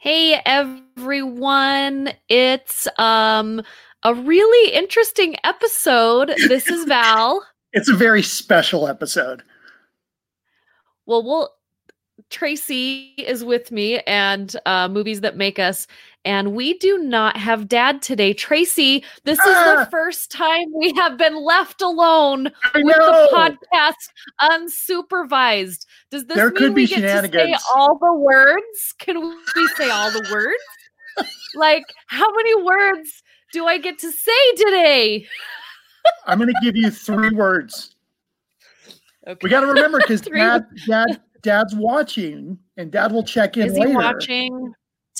Hey everyone, it's a really interesting episode. This is Val. It's a very special episode. Well, Tracy is with me and Movies That Make Us, and we do not have Dad today. Tracy, this is the first time we have been left alone with the podcast unsupervised. Does this mean we get to say all the words? Can we say all the words? Like, how many words do I get to say today? I'm going to give you 3 words. Okay. We got to remember, because Dad's watching, and Dad will check in later. Is he watching?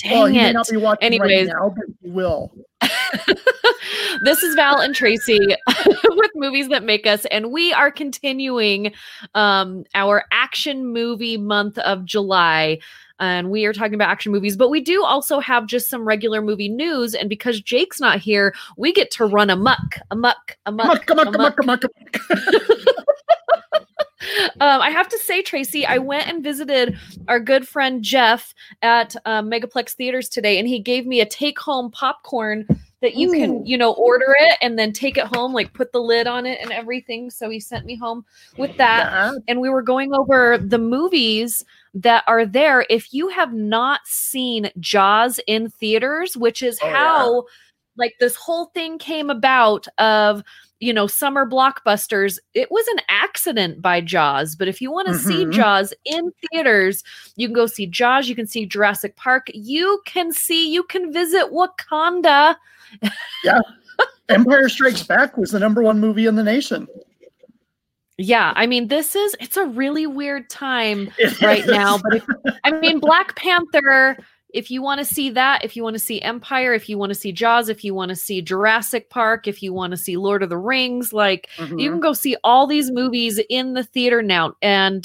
Dang it. He may not be watching right now, but he will. This is Val and Tracy with Movies That Make Us, and we are continuing our action movie month of July, and we are talking about action movies, but we do also have just some regular movie news, and because Jake's not here, we get to run amok. I have to say, Tracy, I went and visited our good friend Jeff at Megaplex Theaters today, and he gave me a take-home popcorn that you can, order it and then take it home, like put the lid on it and everything. So he sent me home with that. Yeah. And we were going over the movies that are there. If you have not seen Jaws in theaters, which is like this whole thing came about of summer blockbusters. It was an accident by Jaws, but if you want to see Jaws in theaters, you can go see Jaws, you can see Jurassic Park, you can visit Wakanda. Yeah. Empire Strikes Back was the #1 movie in the nation. Yeah, I mean, it's a really weird time right now, but Black Panther. If you want to see that, if you want to see Empire, if you want to see Jaws, if you want to see Jurassic Park, if you want to see Lord of the Rings, you can go see all these movies in the theater now. And,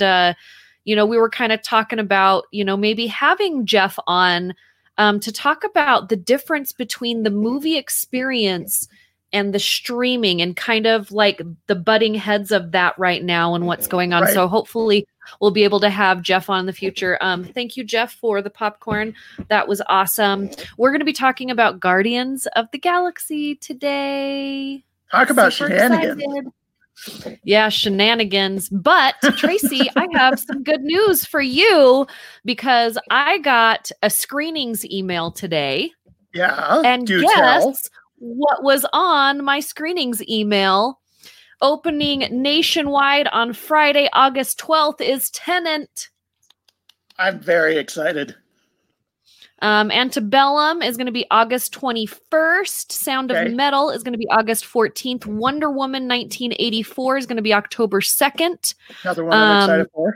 we were kind of talking about, maybe having Jeff on to talk about the difference between the movie experience and the streaming, and kind of like the butting heads of that right now and what's going on. Right. So hopefully we'll be able to have Jeff on in the future. Thank you, Jeff, for the popcorn. That was awesome. We're going to be talking about Guardians of the Galaxy today. Talk about shenanigans. Excited. Yeah, shenanigans. But, Tracy, I have some good news for you, because I got a screenings email today. Yeah, and tell. What was on my screenings email? Opening nationwide on Friday, August 12th is Tenant. I'm very excited. Antebellum is going to be August 21st. Sound of Metal is going to be August 14th. Wonder Woman 1984 is going to be October 2nd. Another one I'm excited for.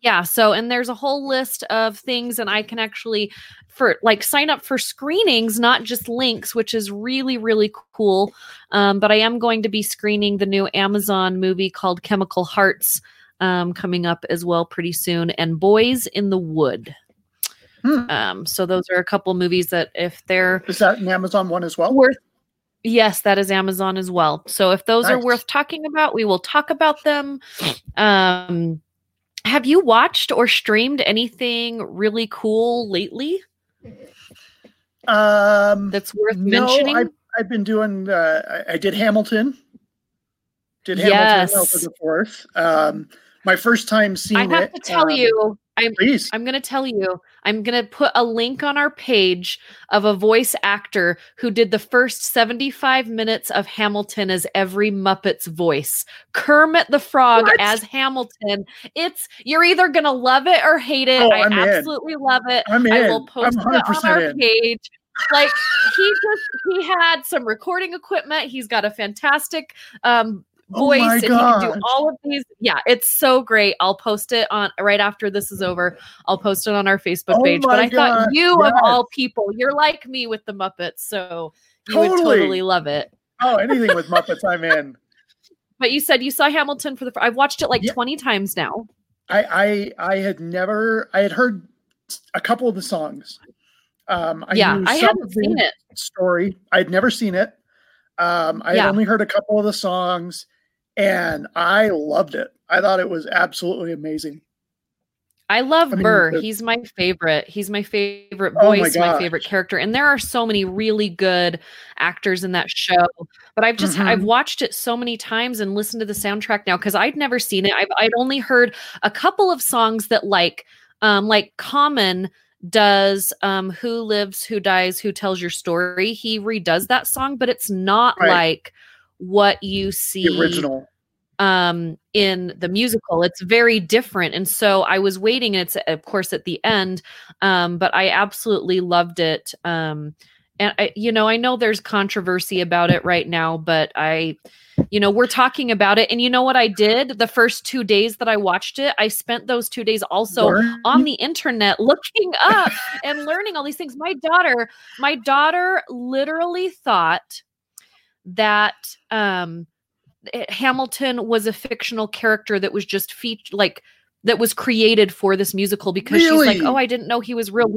Yeah. So, and there's a whole list of things, and I can actually sign up for screenings, not just links, which is really, really cool. But I am going to be screening the new Amazon movie called Chemical Hearts coming up as well pretty soon, and Boys in the Wood. So those are a couple movies that is that an Amazon one as well? Yes, that is Amazon as well. So if those are worth talking about, we will talk about them. Have you watched or streamed anything really cool lately? That's worth mentioning. I've been doing. I did Hamilton. Hamilton for the 4th. My first time seeing it. I have to tell you. I'm going to tell you. I'm going to put a link on our page of a voice actor who did the first 75 minutes of Hamilton as every Muppet's voice. Kermit the Frog as Hamilton. You're either going to love it or hate it. I absolutely love it. I will post it on our page. Like, he had some recording equipment. He's got a fantastic voice, and he can do all of these. Yeah, it's so great. I'll post it on right after this is over. I'll post it on our Facebook page. But I thought of all people, you're like me with the Muppets, so you would totally love it. Oh, anything with Muppets, I'm in. But you said you saw Hamilton for I've watched it 20 times now. I had heard a couple of the songs. I hadn't seen it. Story. I'd never seen it. I only heard a couple of the songs, and I loved it. I thought it was absolutely amazing. I love Burr. He's my favorite. He's my favorite voice, my favorite character. And there are so many really good actors in that show. But I've just, I've watched it so many times and listened to the soundtrack now because I'd never seen it. I'd only heard a couple of songs that like Common does Who Lives, Who Dies, Who Tells Your Story. He redoes that song, but it's not like what you see. The original. In the musical, it's very different. And so I was waiting, and it's of course at the end. But I absolutely loved it. And I, you know, I know there's controversy about it right now, but I, you know, we're talking about it. And you know what I did the first 2 days that I watched it, I spent those 2 days also on the internet looking up and learning all these things. My daughter literally thought that, Hamilton was a fictional character that was just featured, like that was created for this musical because she's like, oh, I didn't know he was real.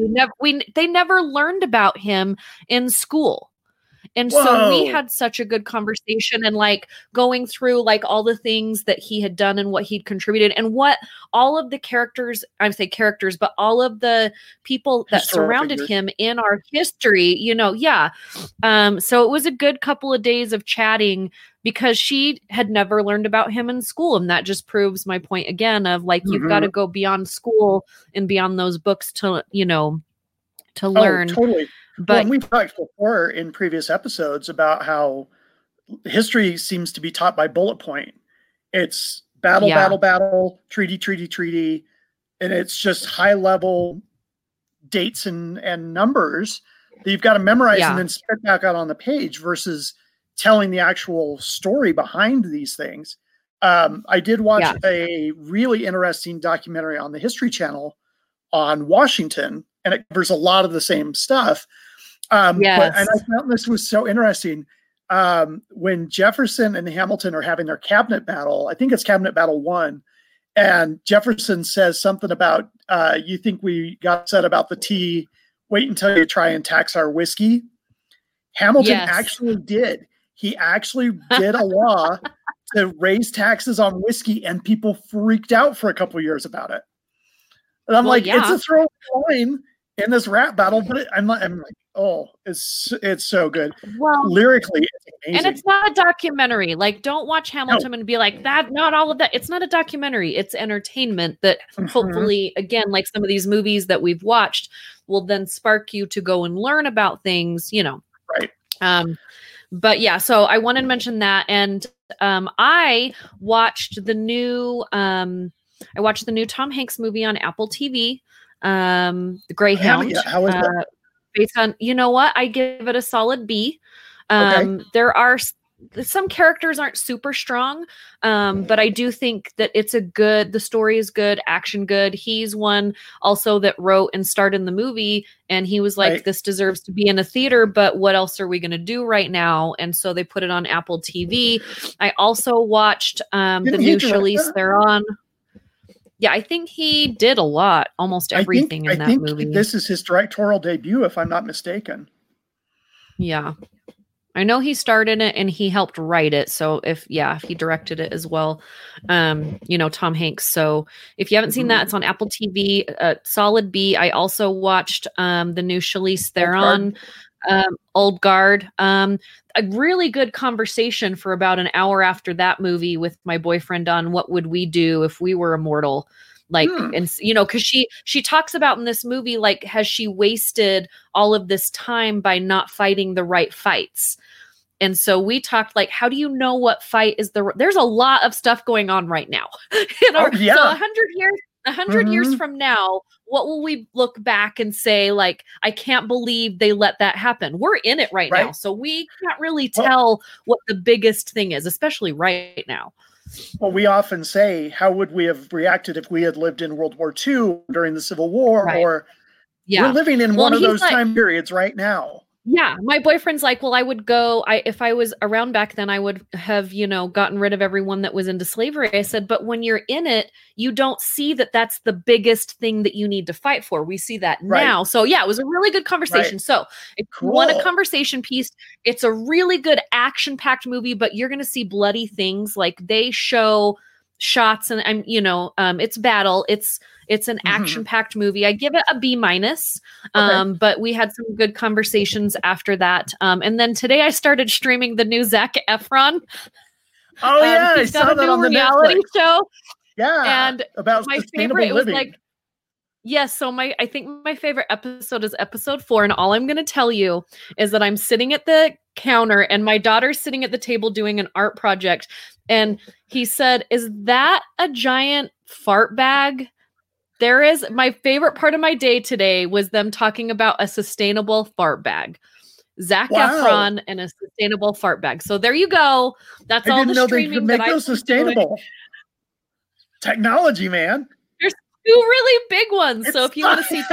They never learned about him in school. And so we had such a good conversation and like going through like all the things that he had done and what he'd contributed and what all of the characters, I would say characters, but all of the people that surrounded him in our history, you know? Yeah. So it was a good couple of days of chatting because she had never learned about him in school. And that just proves my point again of like, you've got to go beyond school and beyond those books to, you know, to learn. Totally. But well, we've talked before in previous episodes about how history seems to be taught by bullet point. It's battle, battle, battle, treaty, treaty, treaty. And it's just high level dates and numbers that you've got to memorize and then spit back out on the page versus telling the actual story behind these things. I did watch a really interesting documentary on the History Channel on Washington, and it covers a lot of the same stuff. And I found this was so interesting. When Jefferson and Hamilton are having their cabinet battle, I think it's cabinet battle 1. And Jefferson says something about, you think we got upset about the tea, wait until you try and tax our whiskey. Hamilton actually did. He actually did a law to raise taxes on whiskey, and people freaked out for a couple of years about it. And I'm it's a throwaway line in this rap battle, but I'm like, oh, it's so good. Well, lyrically, it's amazing. And it's not a documentary. Like, don't watch Hamilton and be like that. Not all of that. It's not a documentary. It's entertainment that hopefully, again, like some of these movies that we've watched, will then spark you to go and learn about things. You know, right? But yeah, so I wanted to mention that, and I watched the new. I watched the new Tom Hanks movie on Apple TV, The Greyhound. How is that? Based on, you know what? I give it a solid B. There are some characters aren't super strong, but I do think that it's the story is good, action good. He's one also that wrote and starred in the movie, and he was like, this deserves to be in a theater, but what else are we going to do right now? And so they put it on Apple TV. I also watched the new Charlize Theron. Yeah, I think he did a lot, almost everything in that movie. I think this is his directorial debut, if I'm not mistaken. Yeah. I know he starred in it and he helped write it. So if he directed it as well, you know, Tom Hanks. So if you haven't seen that, it's on Apple TV, solid B. I also watched the new Charlize Theron, Old Guard. A really good conversation for about an hour after that movie with my boyfriend on what would we do if we were immortal, like, and you know, cause she talks about in this movie, like, has she wasted all of this time by not fighting the right fights? And so we talked like, how do you know what fight is there's a lot of stuff going on right now. You know? So 100 years from now, what will we look back and say, like, I can't believe they let that happen. We're in it right now. So we can't really tell what the biggest thing is, especially right now. Well, we often say, how would we have reacted if we had lived in World War II during the Civil War? Right. Or we're living in one of those time periods right now. Yeah. My boyfriend's like, well, I would go, if I was around back then, I would have, you know, gotten rid of everyone that was into slavery. I said, but when you're in it, you don't see that that's the biggest thing that you need to fight for. We see that now. So yeah, it was a really good conversation. Right. So if you want a conversation piece, it's a really good action packed movie, but you're going to see bloody things. Like they show shots, and I'm, you know, it's battle. It's an action-packed movie. I give it a B-, but we had some good conversations after that. And then today I started streaming the new Zac Efron. Oh yeah, I saw that on the reality show. Yeah, and about my sustainable favorite living. It was like, yes. So I think my favorite episode is episode 4. And all I'm going to tell you is that I'm sitting at the counter and my daughter's sitting at the table doing an art project. And he said, "Is that a giant fart bag?" There is. My favorite part of my day today was them talking about a sustainable fart bag. Zac Efron and a sustainable fart bag. So there you go. That's all the streaming that I didn't know they could make those sustainable. Technology, man. There's 2 really big ones. So if you want to see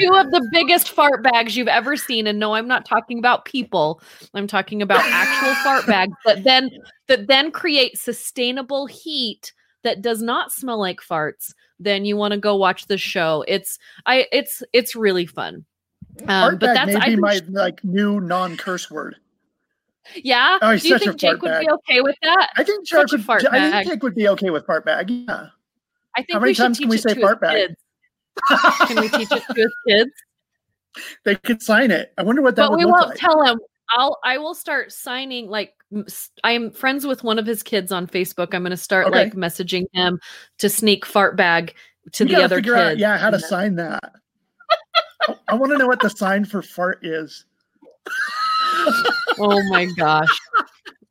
2 of the biggest fart bags you've ever seen, and no, I'm not talking about people, I'm talking about actual fart bags that then create sustainable heat that does not smell like farts, then you want to go watch the show. It's really fun. But that's maybe my like new non-curse word. Yeah. Oh, do you think Jake would be okay with that? I think Jake would be okay with fart bag. Yeah. I think. How many times can we say fart bag? Can we teach it to his kids? They could sign it. I wonder what that. But we won't tell him. I will start signing. Like, I'm friends with one of his kids on Facebook. I'm going to start like messaging him to sneak fart bag to the other kids. Out, yeah, how to sign that. I want to know what the sign for fart is. Oh my gosh.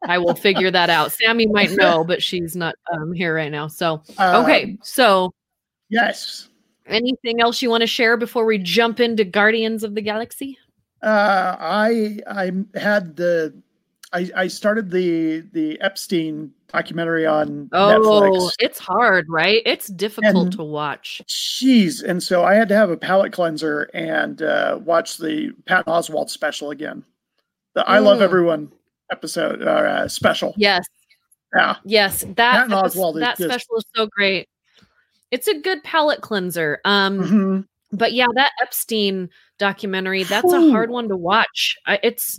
I will figure that out. Sammy might know, but she's not here right now. So, okay. So yes. Anything else you want to share before we jump into Guardians of the Galaxy? I started the Epstein documentary on Netflix. Oh, it's hard, right? It's difficult to watch. Jeez. And so I had to have a palate cleanser and watch the Patton Oswalt special again. The I Love Everyone episode or special. Yes. Yeah. Yes. Patton Oswalt special is so great. It's a good palate cleanser. But yeah, that Epstein documentary, that's a hard one to watch. I get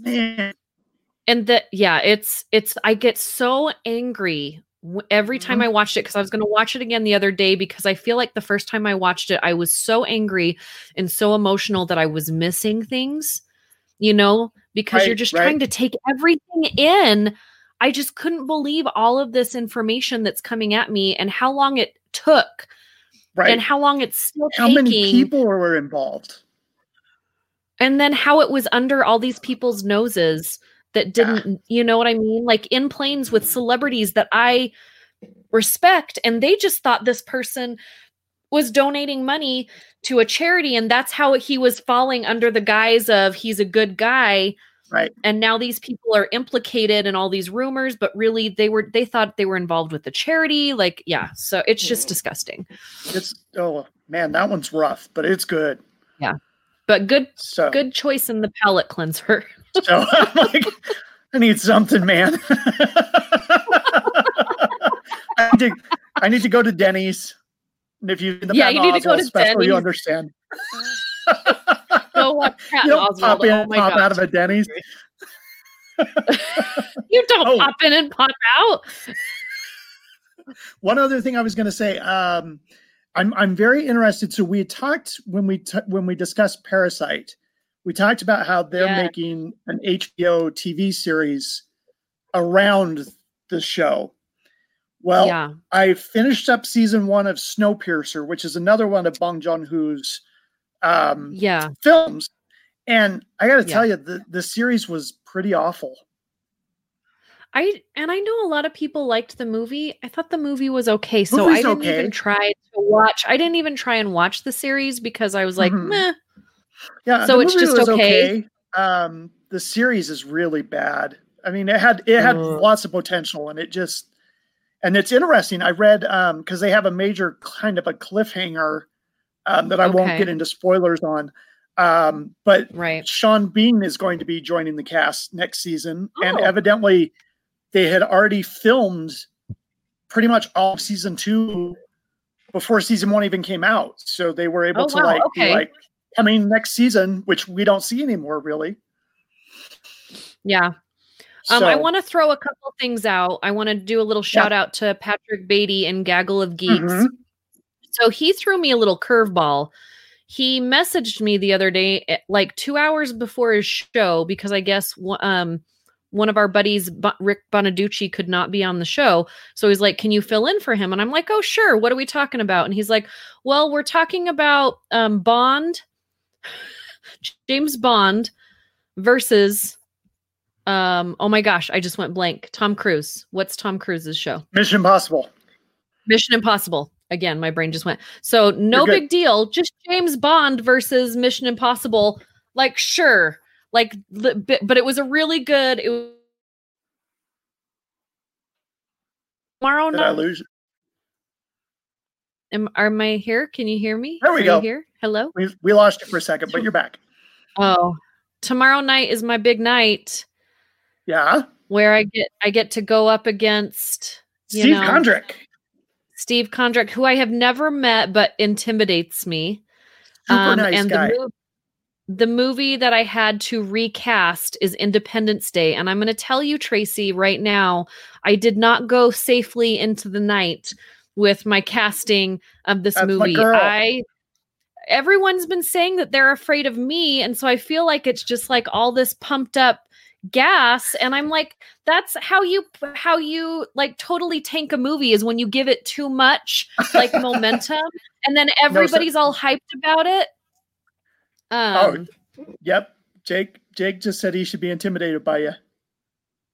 so angry every time I watched it, because I was going to watch it again the other day, because I feel like the first time I watched it, I was so angry and so emotional that I was missing things, you know, because you're just trying to take everything in. I just couldn't believe all of this information that's coming at me and how long it took and how long it's still taking. How many people were involved? And then how it was under all these people's noses that didn't, you know what I mean? Like in planes with celebrities that I respect. And they just thought this person was donating money to a charity. And that's how he was falling under the guise of he's a good guy. Right. And now these people are implicated in all these rumors, but really they thought they were involved with the charity. Like, yeah. So it's just disgusting. It's, oh man, that one's rough, but it's good. Yeah. But good choice in the palate cleanser. So I'm like, I need something, man. I need to go to Denny's. And if you need to go to Denny's, you understand. Go watch Patton Oswalt. Pop out of a Denny's. You don't pop in and pop out. One other thing I was going to say. I'm very interested. So we talked when we discussed Parasite. We talked about how they're making an HBO TV series around the show. Well, I finished up season 1 of Snowpiercer, which is another one of Bong Joon-ho's films. And I got to tell you, the series was pretty awful. I know a lot of people liked the movie. I thought the movie was okay. So I didn't even try to watch. I didn't even try and watch the series because I was like, meh. Yeah, so it's just okay. The series is really bad. I mean, it had lots of potential, and and it's interesting. I read because they have a major kind of a cliffhanger that I won't get into spoilers on. But Sean Bean is going to be joining the cast next season, and evidently they had already filmed pretty much all of season 2 before season 1 even came out. So they were able to I mean, next season, which we don't see anymore, really. Yeah. I want to throw a couple things out. I want to do a little shout out to Patrick Beatty and Gaggle of Geeks. Mm-hmm. So he threw me a little curveball. He messaged me the other day, like 2 hours before his show, because I guess one of our buddies, Rick Bonaducci, could not be on the show. So he's like, can you fill in for him? And I'm like, oh, sure. What are we talking about? And he's like, well, we're talking about Bond, James Bond versus... oh my gosh, I just went blank. Tom Cruise. What's Tom Cruise's show? Mission Impossible. Mission Impossible. Again, my brain just went. So no big deal. Just James Bond versus Mission Impossible. Like, sure. Like, but it was a really good. It was... Tomorrow night. Did I lose it? Am I here? Can you hear me? There we go. You here? Hello? We lost you for a second, but you're back. Oh, tomorrow night is my big night. Yeah. Where I get to go up against Steve Kondrick, who I have never met, but intimidates me. Super nice and guy. The movie that I had to recast is Independence Day. And I'm going to tell you, Tracy, right now, I did not go safely into the night with my casting of this movie. Everyone's been saying that they're afraid of me. And so I feel like it's just like all this pumped up gas, and I'm like, that's how you like totally tank a movie, is when you give it too much like momentum, and then everybody's all hyped about it. Yep. Jake just said he should be intimidated by you.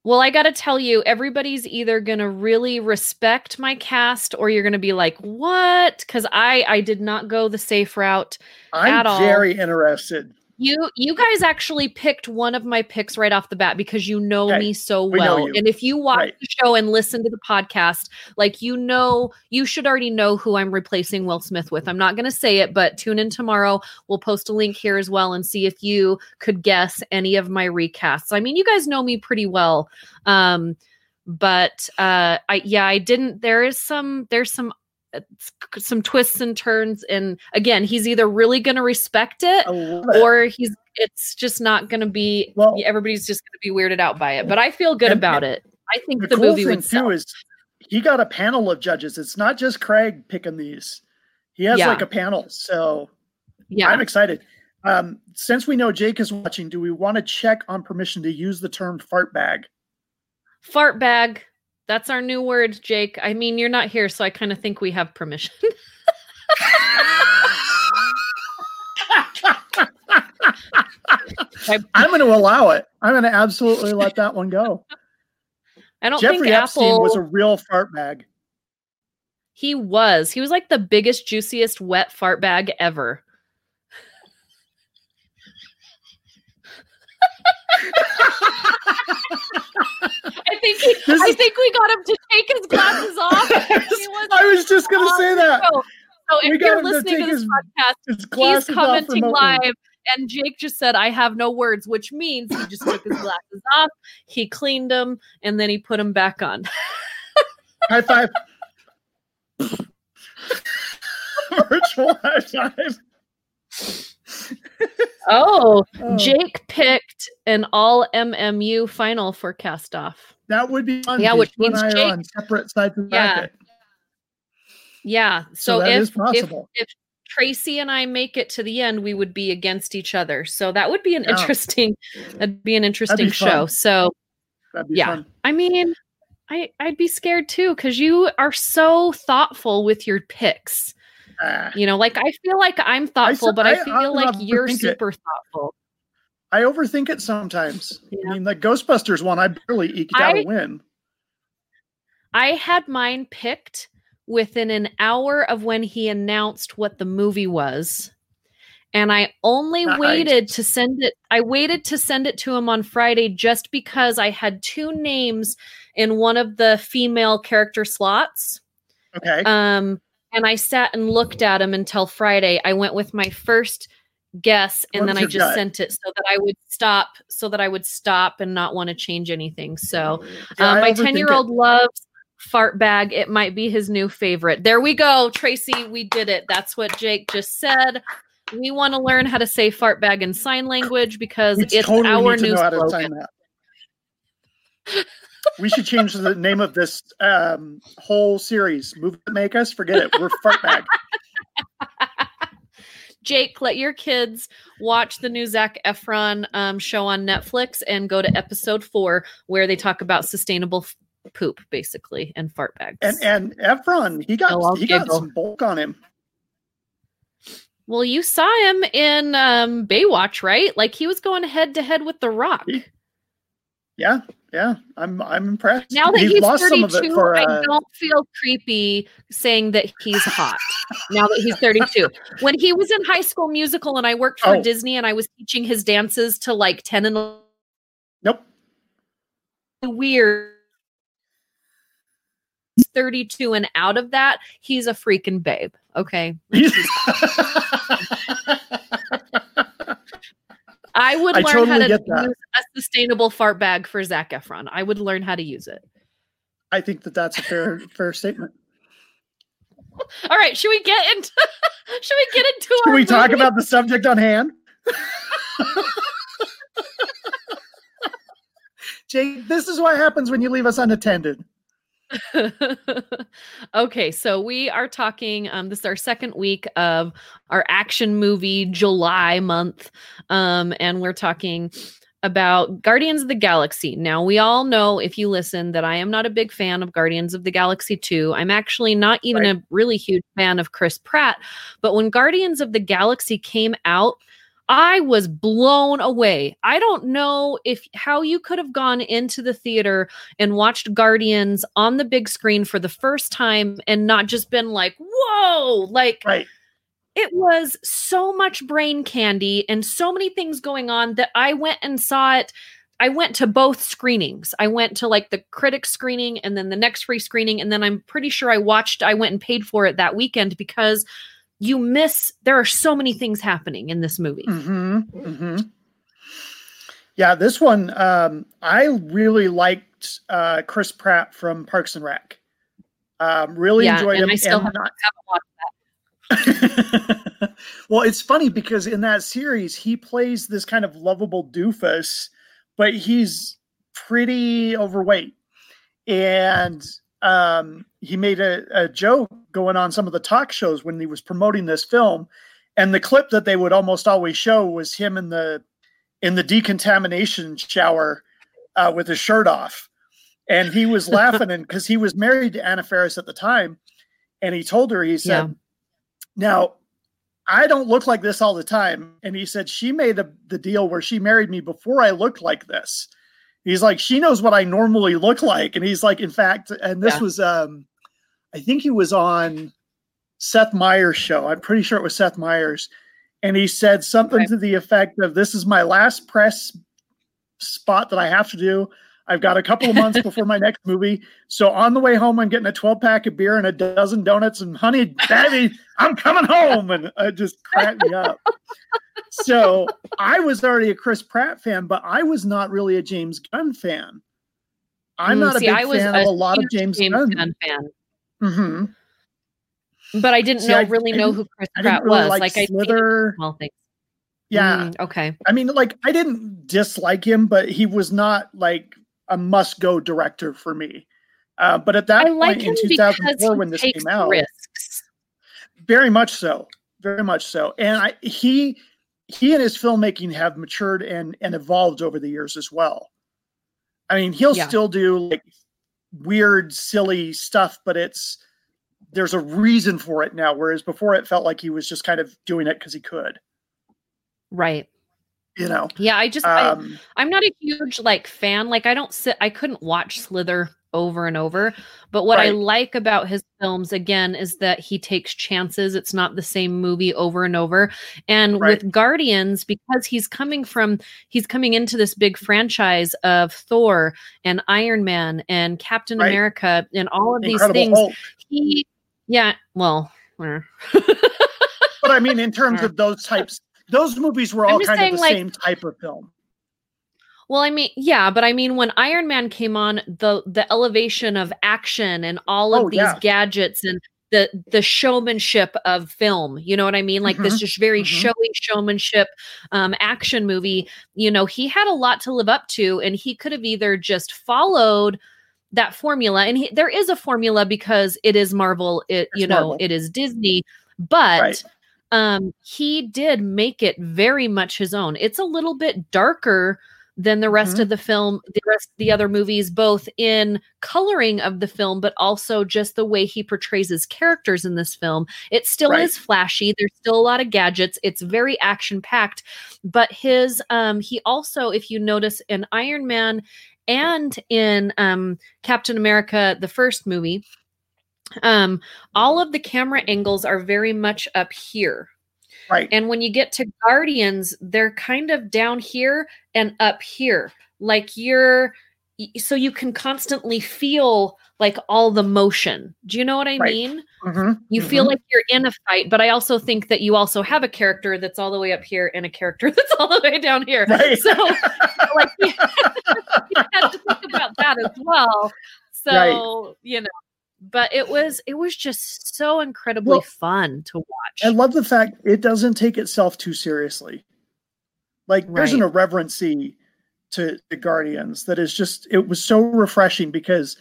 Well, I gotta tell you, everybody's either gonna really respect my cast, or you're gonna be like, what? Because I did not go the safe route at all. I'm very interested. You guys actually picked one of my picks right off the bat, because you know me so well. We and if you watch the show and listen to the podcast, like, you know, you should already know who I'm replacing Will Smith with. I'm not going to say it, but tune in tomorrow. We'll post a link here as well and see if you could guess any of my recasts. I mean, you guys know me pretty well. I didn't. There's some twists and turns, and again, he's either really going to respect it, or it's just not going to be. Well, everybody's just going to be weirded out by it. But I feel good about it. I think the movie would sell. Is he got a panel of judges? It's not just Craig picking these. He has like a panel. So I'm excited. Since we know Jake is watching, do we want to check on permission to use the term fart bag? Fart bag. That's our new word, Jake. I mean, you're not here, so I kind of think we have permission. I'm going to allow it. I'm going to absolutely let that one go. I don't think Epstein was a real fart bag. He was. He was like the biggest, juiciest, wet fart bag ever. I think we got him to take his glasses off. I was just going to say that. So if you're listening to this podcast, he's commenting live, and Jake just said, I have no words, which means he just took his glasses off, he cleaned them, and then he put them back on. High five. Virtual high five. Jake picked an all MMU final for Cast Off. That would be fun. Yeah, which means Jake on separate sides of the bracket. Yeah. So that is possible. If Tracy and I make it to the end, we would be against each other. So that would be an interesting. That'd be an interesting show. Fun. So that'd be fun. I mean, I'd be scared too, because you are so thoughtful with your picks. You know, like, I feel like I'm thoughtful, but I feel like you're super thoughtful. I overthink it sometimes. Yeah. I mean, the Ghostbusters one, I barely eked out a win. I had mine picked within an hour of when he announced what the movie was. And I only waited to send it to him on Friday, just because I had two names in one of the female character slots. Okay. And I sat and looked at him until Friday. I went with my first guess, and then I just sent it so that I would stop and not want to change anything. So my 10-year-old loves fart bag. It might be his new favorite. There we go, Tracy. We did it. That's what Jake just said. We want to learn how to say fart bag in sign language, because it's totally our new slogan. We should change the name of this whole series. Movies That Make Us? Forget it. We're fartbag. Jake, let your kids watch the new Zac Efron show on Netflix and go to episode 4 where they talk about sustainable poop, basically, and fart bags. And Efron, he got some bulk on him. Well, you saw him in Baywatch, right? Like he was going head to head with The Rock. Yeah, I'm impressed. Now that he's 32, I don't feel creepy saying that he's hot. Now that he's 32, when he was in High School Musical and I worked for Disney and I was teaching his dances to like 10 and 11. Nope. Weird. He's 32 and out of that, he's a freaking babe. Okay. I would learn how to use a sustainable fart bag for Zac Efron. I would learn how to use it. I think that's a fair statement. All right, should we get into? Should we talk about the subject on hand? Jake, this is what happens when you leave us unattended. Okay, so we are talking. This is our second week of our action movie July month, and we're talking about Guardians of the Galaxy. Now, we all know, if you listen, that I am not a big fan of Guardians of the Galaxy 2. I'm actually not even a really huge fan of Chris Pratt, but when Guardians of the Galaxy came out, I was blown away. I don't know how you could have gone into the theater and watched Guardians on the big screen for the first time and not just been like, whoa, like it was so much brain candy and so many things going on that I went and saw it. I went to both screenings. I went to like the critic screening and then the next free screening. And then I'm pretty sure I went and paid for it that weekend because you miss, there are so many things happening in this movie. Mm-hmm, mm-hmm. Yeah, this one, I really liked Chris Pratt from Parks and Rec. Really enjoyed him. I still haven't watched that. Well, it's funny because in that series, he plays this kind of lovable doofus, but he's pretty overweight. And he made a joke going on some of the talk shows when he was promoting this film, and the clip that they would almost always show was him in the decontamination shower with his shirt off, and he was laughing and because he was married to Anna Faris at the time, and he told her, he said, "Now I don't look like this all the time," and he said, "She made the deal where she married me before I looked like this." He's like, "She knows what I normally look like." And he's like, in fact, and this was, I think he was on Seth Meyers' show. I'm pretty sure it was Seth Meyers. And he said something to the effect of, "This is my last press spot that I have to do. I've got a couple of months before my next movie. So on the way home, I'm getting a 12-pack of beer and a dozen donuts. And honey, baby, I'm coming home." And it just cracked me up. So I was already a Chris Pratt fan, but I was not really a James Gunn fan. I'm not a big fan of a lot of James Gunn fan. Mm-hmm. But I didn't know who Chris Pratt was. Like Slither. I think. Yeah. Okay. I mean, like, I didn't dislike him, but he was not like a must-go director for me. But at that point in 2004, when this came out, risks. Very much so. And he and his filmmaking have matured and evolved over the years as well. I mean, he'll still do like weird, silly stuff, but there's a reason for it now. Whereas before, it felt like he was just kind of doing it because he could. Right. You know? Yeah. I just, I'm not a huge like fan. Like I couldn't watch Slither over and over. But what I like about his films, again, is that he takes chances. It's not the same movie over and over. And with Guardians, because he's coming into this big franchise of Thor and Iron Man and Captain America and all of Incredible these things. Hulk. But I mean, in terms of those types, those movies were all kind of the same type of film. Well, I mean, yeah, but I mean, when Iron Man came on, the elevation of action and all of these gadgets and the showmanship of film. You know what I mean? Like this just very showy showmanship action movie. You know, he had a lot to live up to, and he could have either just followed that formula. And there is a formula because it is Marvel. It is Disney, but he did make it very much his own. It's a little bit darker than the rest of the film, the rest of the other movies, both in coloring of the film, but also just the way he portrays his characters in this film. It still is flashy. There's still a lot of gadgets. It's very action packed, but his, he also, if you notice in Iron Man and in, Captain America, the first movie, all of the camera angles are very much up here. Right. And when you get to Guardians, they're kind of down here and up here. Like so you can constantly feel like all the motion. Do you know what I mean? You feel like you're in a fight, but I also think that you also have a character that's all the way up here and a character that's all the way down here. Right. So like, you have to think about that as well. So, you know. But it was just so incredibly fun to watch. I love the fact it doesn't take itself too seriously. Like there's an irreverency to the Guardians that is just, it was so refreshing because,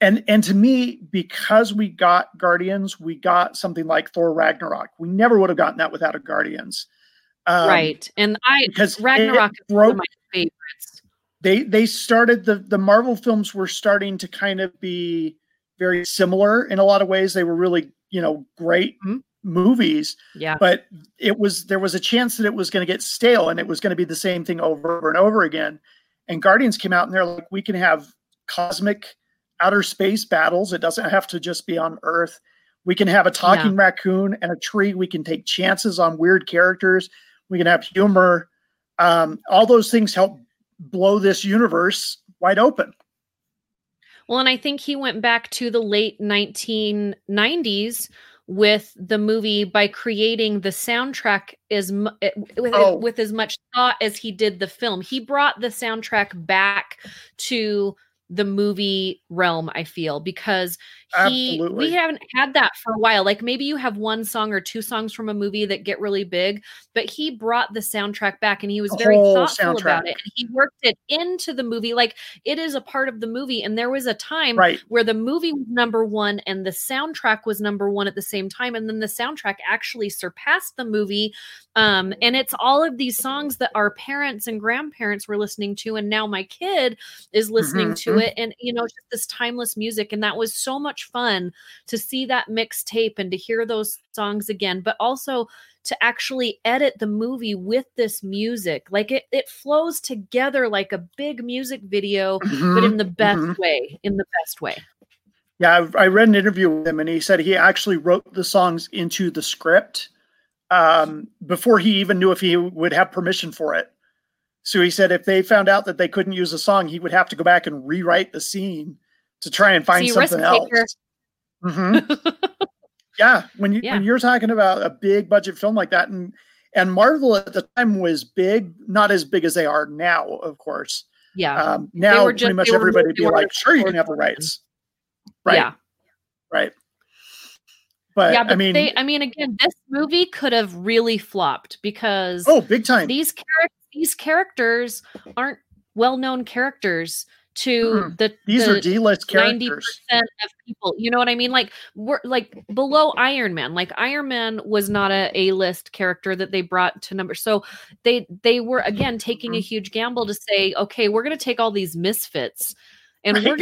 and to me, because we got Guardians, we got something like Thor Ragnarok. We never would have gotten that without a Guardians. And because Ragnarok is one of my favorites. They started, the Marvel films were starting to kind of be very similar in a lot of ways. They were really, great movies, but there was a chance that it was going to get stale and it was going to be the same thing over and over again. And Guardians came out and they're like, we can have cosmic outer space battles. It doesn't have to just be on Earth. We can have a talking raccoon and a tree. We can take chances on weird characters. We can have humor. All those things help blow this universe wide open. Well, and I think he went back to the late 1990s with the movie by creating the soundtrack with as much thought as he did the film. He brought the soundtrack back to the movie realm, I feel, because we haven't had that for a while. Like maybe you have one song or two songs from a movie that get really big, but he brought the soundtrack back and he was very thoughtful about it. And he worked it into the movie. Like it is a part of the movie. And there was a time where the movie was number one and the soundtrack was number one at the same time. And then the soundtrack actually surpassed the movie. And it's all of these songs that our parents and grandparents were listening to. And now my kid is listening to it. And, just this timeless music. And that was so much fun to see that mixtape and to hear those songs again, but also to actually edit the movie with this music. Like it flows together like a big music video, but in the best way, Yeah. I read an interview with him and he said he actually wrote the songs into the script before he even knew if he would have permission for it. So he said if they found out that they couldn't use a song, he would have to go back and rewrite the scene to try and find something else. When you're talking about a big budget film like that, and Marvel at the time was big, not as big as they are now, of course. Yeah. Now pretty much everybody would be like, sure, you can have the rights. Right. Yeah. Right. But again, this movie could have really flopped because big time. These characters aren't well-known characters to these are D-list characters. 90% of people, you know what I mean? Like we're like below Iron Man. Like Iron Man was not a A-list character that they brought to number. So they were again taking a huge gamble to say, okay, we're going to take all these misfits and we're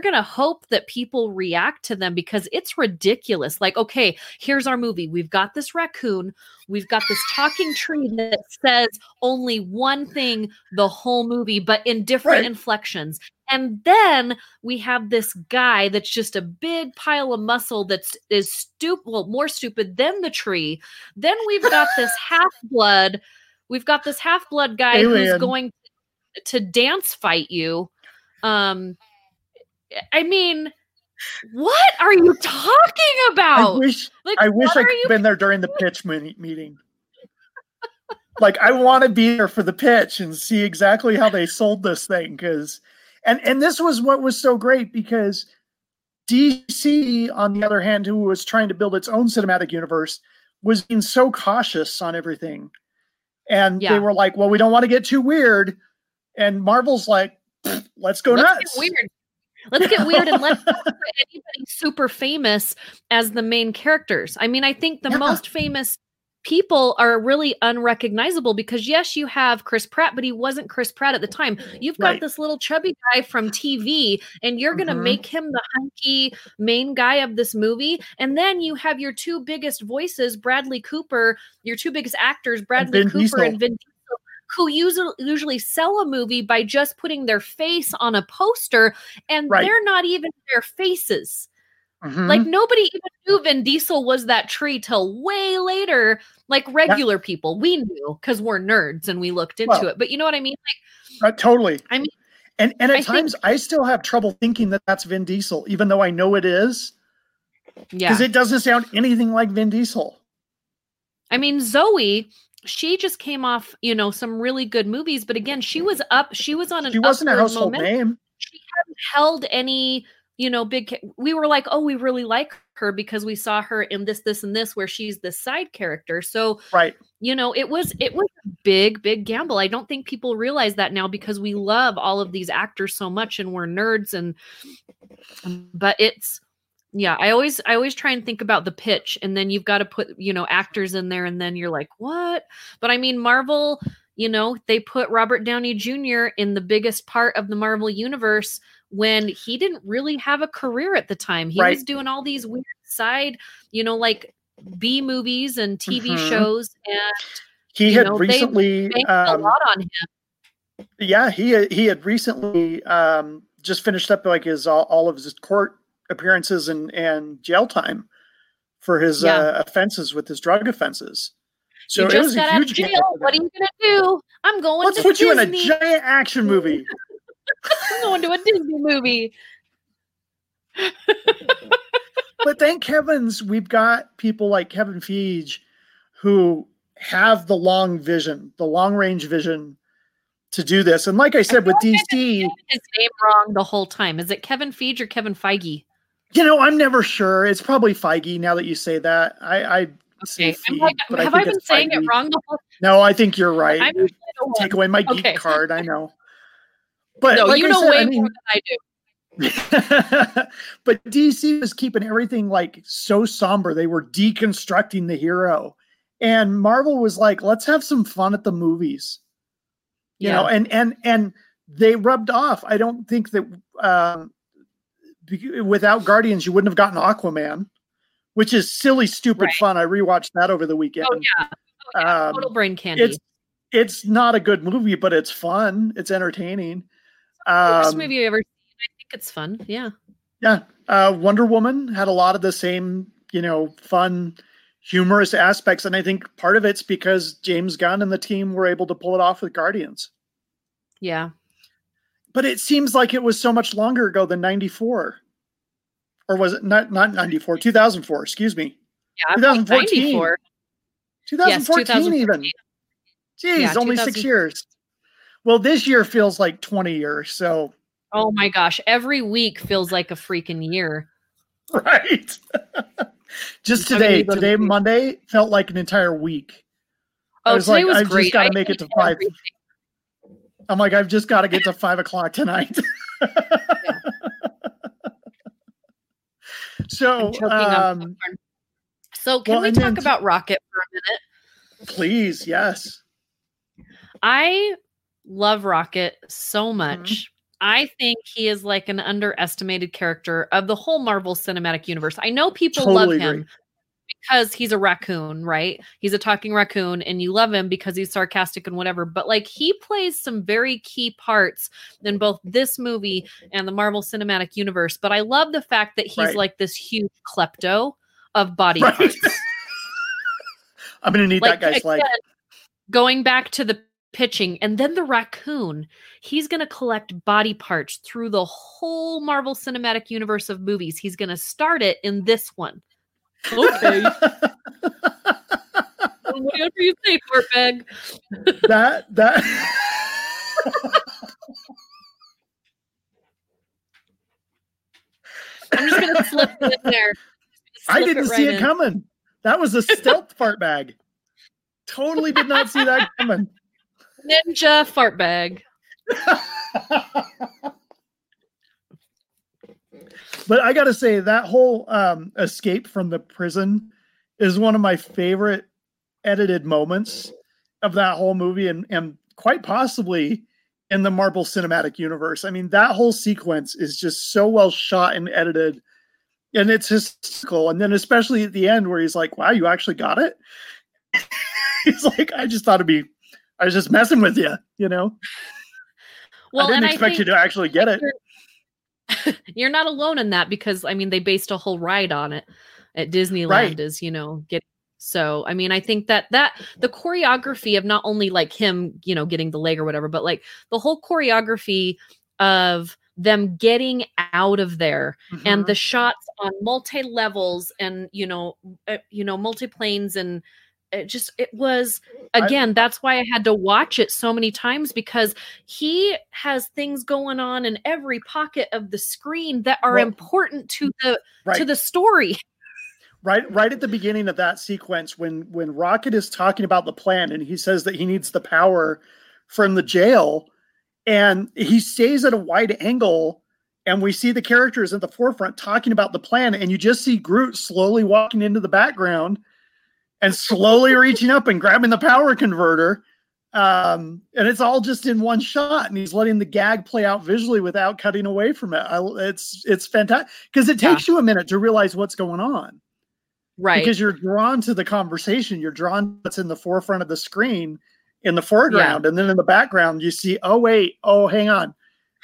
going to hope that people react to them because it's ridiculous. Like, okay, here's our movie. We've got this raccoon. We've got this talking tree that says only one thing the whole movie, but in different inflections. And then we have this guy that's just a big pile of muscle that is stupid, well, more stupid than the tree. Then we've got this half-blood. We've got this half-blood guy who's going to dance fight you. I mean, what are you talking about? I wish I could have been there during the pitch meeting. Like, I want to be there for the pitch and see exactly how they sold this thing. Because, and this was what was so great because DC, on the other hand, who was trying to build its own cinematic universe, was being so cautious on everything. And they were like, well, we don't want to get too weird. And Marvel's like, let's go nuts. Get weird. Let's get weird and let's not put anybody super famous as the main characters. I mean, I think the most famous people are really unrecognizable because, yes, you have Chris Pratt, but he wasn't Chris Pratt at the time. You've got this little chubby guy from TV, and you're going to make him the hunky main guy of this movie. And then you have your two biggest voices, Bradley Cooper, your two biggest actors, Bradley Cooper and Vin Diesel, who usually sell a movie by just putting their face on a poster, and they're not even their faces. Like, nobody even knew Vin Diesel was that tree till way later. Like, regular people, we knew because we're nerds and we looked into it. But you know what I mean? Like, totally. I mean, and at times I still have trouble thinking that that's Vin Diesel, even though I know it is. Yeah, because it doesn't sound anything like Vin Diesel. I mean, Zoe, she just came off, you know, some really good movies, but again, she was up. She was on an. She wasn't a household name. She hadn't held any, you know, big. We were like, oh, we really like her because we saw her in this, this, and this, where she's the side character. So, you know, it was a big, big gamble. I don't think people realize that now because we love all of these actors so much and we're nerds. And but it's. Yeah, I always try and think about the pitch, and then you've got to put, you know, actors in there, and then you're like, what? But I mean, Marvel, you know, they put Robert Downey Jr. in the biggest part of the Marvel universe when he didn't really have a career at the time. He was doing all these weird side, you know, like B movies and TV shows, and he had recently they a lot on him. Yeah, he had recently just finished up like his all of his court appearances and jail time for his offenses with his drug offenses. So it was a huge deal. What are you going to do? I'm going to Disney. Let's put you in a giant action movie. I'm going to a Disney movie. But thank heavens we've got people like Kevin Feige who have the long vision, the long-range vision to do this. And like I said, with DC... His name wrong the whole time. Is it Kevin Feige or Kevin Feige? You know, I'm never sure. It's probably Feige. Now that you say that, I say Feige, like, but have I been saying Feige. It wrong? The whole time? No, I think you're right. I'm take away my geek card. I know, but no, like you know way more than I do. But DC was keeping everything like so somber. They were deconstructing the hero, and Marvel was like, "Let's have some fun at the movies," you know. And they rubbed off. I don't think that. Without Guardians, you wouldn't have gotten Aquaman, which is silly, stupid fun. I rewatched that over the weekend. Oh, yeah. Total brain candy. It's not a good movie, but it's fun. It's entertaining. Worst movie I've ever seen. I think it's fun. Yeah. Yeah. Wonder Woman had a lot of the same, you know, fun, humorous aspects. And I think part of it's because James Gunn and the team were able to pull it off with Guardians. Yeah. But it seems like it was so much longer ago than 94. Or was it not 94, 2004, excuse me. Yeah, 2014. 94. 2014, yes, 2014 even. Jeez, yeah, only 6 years. Well, this year feels like 20 years, so. Oh my gosh, every week feels like a freaking year. Right. Just today, Monday, felt like an entire week. Oh, today was great. I've just got to make it to 5. I'm like, I've just got to get to 5 o'clock tonight. So, can we talk about Rocket for a minute? Please. Yes. I love Rocket so much. Mm-hmm. I think he is like an underestimated character of the whole Marvel Cinematic Universe. I know people love him. Because he's a raccoon, right? He's a talking raccoon, and you love him because he's sarcastic and whatever. But like, he plays some very key parts in both this movie and the Marvel Cinematic Universe. But I love the fact that he's like this huge klepto of body parts. I'm gonna need like, that guy's like. Going back to the pitching, and then the raccoon, he's going to collect body parts through the whole Marvel Cinematic Universe of movies. He's going to start it in this one. Okay. Whatever you say, Fartbag. That. I'm just going to slip it in there. I didn't see it coming. That was a stealth fart bag. Totally did not see that coming. Ninja fart bag. But I got to say, that whole escape from the prison is one of my favorite edited moments of that whole movie, and quite possibly in the Marvel Cinematic Universe. I mean, that whole sequence is just so well shot and edited, and it's hysterical. And then especially at the end where he's like, wow, you actually got it? He's like, I just thought I was just messing with you, you know? Well, I didn't expect you to actually get it. You're not alone in that, because, I mean, they based a whole ride on it at Disneyland, right, is, you know, getting. So, I mean, I think that the choreography of not only like him, you know, getting the leg or whatever, but like the whole choreography of them getting out of there, mm-hmm, and the shots on multi levels and, you know, multi planes, and it was, again, that's why I had to watch it so many times, because he has things going on in every pocket of the screen that are important to the, right, to the story. Right at the beginning of that sequence, when Rocket is talking about the plan and he says that he needs the power from the jail, and he stays at a wide angle, and we see the characters at the forefront talking about the plan, and you just see Groot slowly walking into the background and slowly reaching up and grabbing the power converter. And it's all just in one shot, and he's letting the gag play out visually without cutting away from it. It's fantastic, because it takes you a minute to realize what's going on. Right. Because you're drawn to the conversation. You're drawn to what's in the forefront of the screen, in the foreground. Yeah. And then in the background, you see, oh, wait, oh, hang on.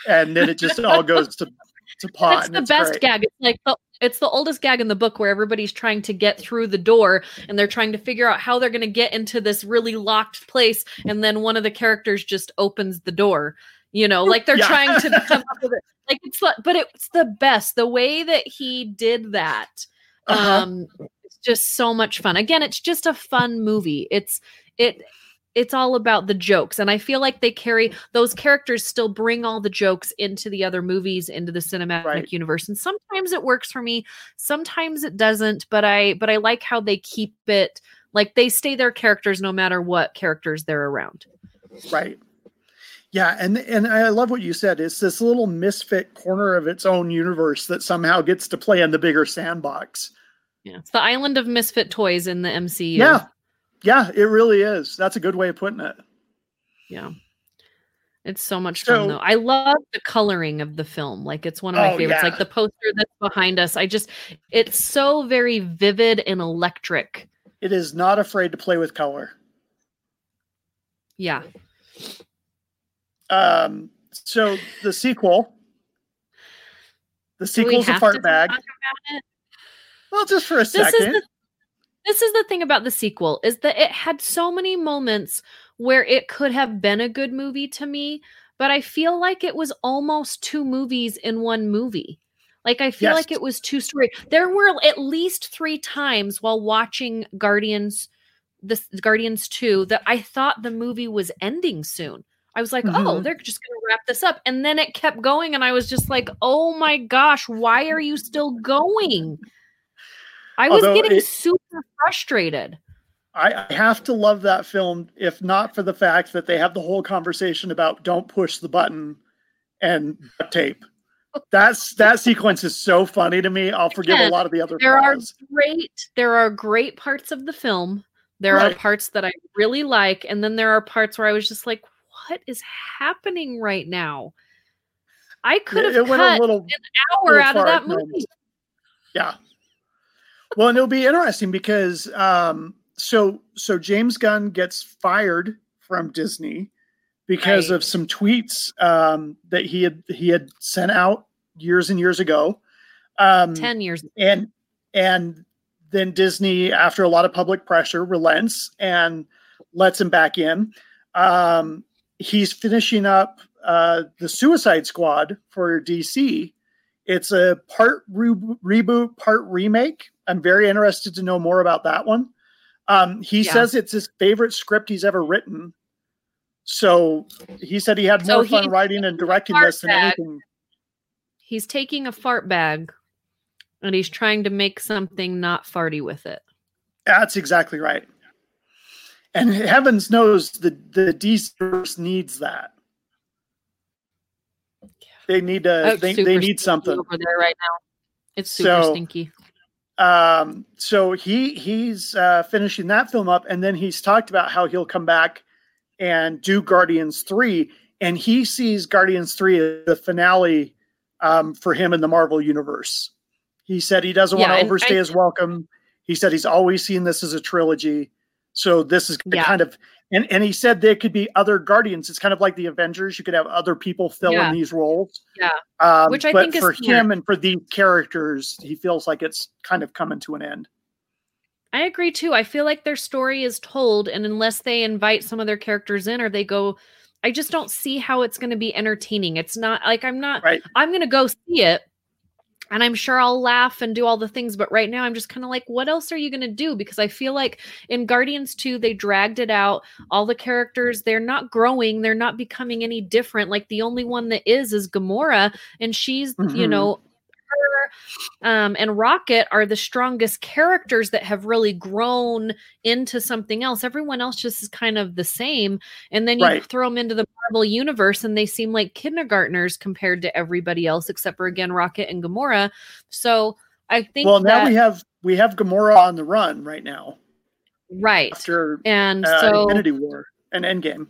And then it just all goes to pot. It's the best gag. It's like it's the oldest gag in the book, where everybody's trying to get through the door and they're trying to figure out how they're going to get into this really locked place. And then one of the characters just opens the door. You know, like they're trying to come up with it. Like but it's the best. The way that he did that. Uh-huh. It's just so much fun. Again, it's just a fun movie. It's all about the jokes. And I feel like they carry those characters, still bring all the jokes into the other movies, into the cinematic universe. And sometimes it works for me, sometimes it doesn't, but I like how they keep it, like they stay their characters no matter what characters they're around. Right. Yeah, and I love what you said. It's this little misfit corner of its own universe that somehow gets to play in the bigger sandbox. Yeah, it's the island of misfit toys in the MCU. Yeah, it really is. That's a good way of putting it. Yeah. It's so much fun, though. I love the coloring of the film. Like, it's one of my favorites. Yeah. Like, the poster that's behind us. It's so very vivid and electric. It is not afraid to play with color. Yeah. So the sequel's a fart bag. Well, just for a second. This is the thing about the sequel, is that it had so many moments where it could have been a good movie to me, but I feel like it was almost two movies in one movie. Like, I feel like it was two stories. There were at least three times while watching Guardians 2 that I thought the movie was ending soon. I was like, mm-hmm, oh, they're just going to wrap this up. And then it kept going. And I was just like, oh my gosh, why are you still going? I was getting super frustrated. I have to love that film, if not for the fact that they have the whole conversation about don't push the button and duct tape. That sequence is so funny to me. I'll forgive a lot of the other flaws. There are great parts of the film. There are parts that I really like. And then there are parts where I was just like, what is happening right now? I could have cut an hour out of that movie. Yeah. Well, and it'll be interesting because so James Gunn gets fired from Disney because of some tweets that he had sent out years and years ago. 10 years ago. And then Disney, after a lot of public pressure, relents and lets him back in. He's finishing up the Suicide Squad for DC. It's a part reboot, part remake. I'm very interested to know more about that one. He says it's his favorite script he's ever written. So he said he had more fun writing and directing this than anything. He's taking a fart bag And he's trying to make something not farty with it. That's exactly right. And heavens knows the DC needs that. They need a, they need something over there right now. It's super stinky. So he's finishing that film up, and then he's talked about how he'll come back and do Guardians 3, and he sees Guardians 3 as the finale for him in the Marvel universe. He said he doesn't want to overstay his welcome. He said he's always seen this as a trilogy. So this is kind of, and he said there could be other Guardians. It's kind of like the Avengers. You could have other people fill in these roles. Yeah. Which I think is for him and for these characters, he feels like it's kind of coming to an end. I agree too. I feel like their story is told, and unless they invite some of their characters in or they go, I just don't see how it's going to be entertaining. It's not like I'm going to go see it. And I'm sure I'll laugh and do all the things. But right now I'm just kind of like, what else are you going to do? Because I feel like in Guardians 2, they dragged it out. All the characters, they're not growing. They're not becoming any different. Like the only one that is Gamora. And she's, you know, her and Rocket are the strongest characters that have really grown into something else. Everyone else just is kind of the same. And then you throw them into the Marvel universe and they seem like kindergartners compared to everybody else, except for, again, Rocket and Gamora. So I think now we have Gamora on the run right now. Right. After so Infinity War and Endgame.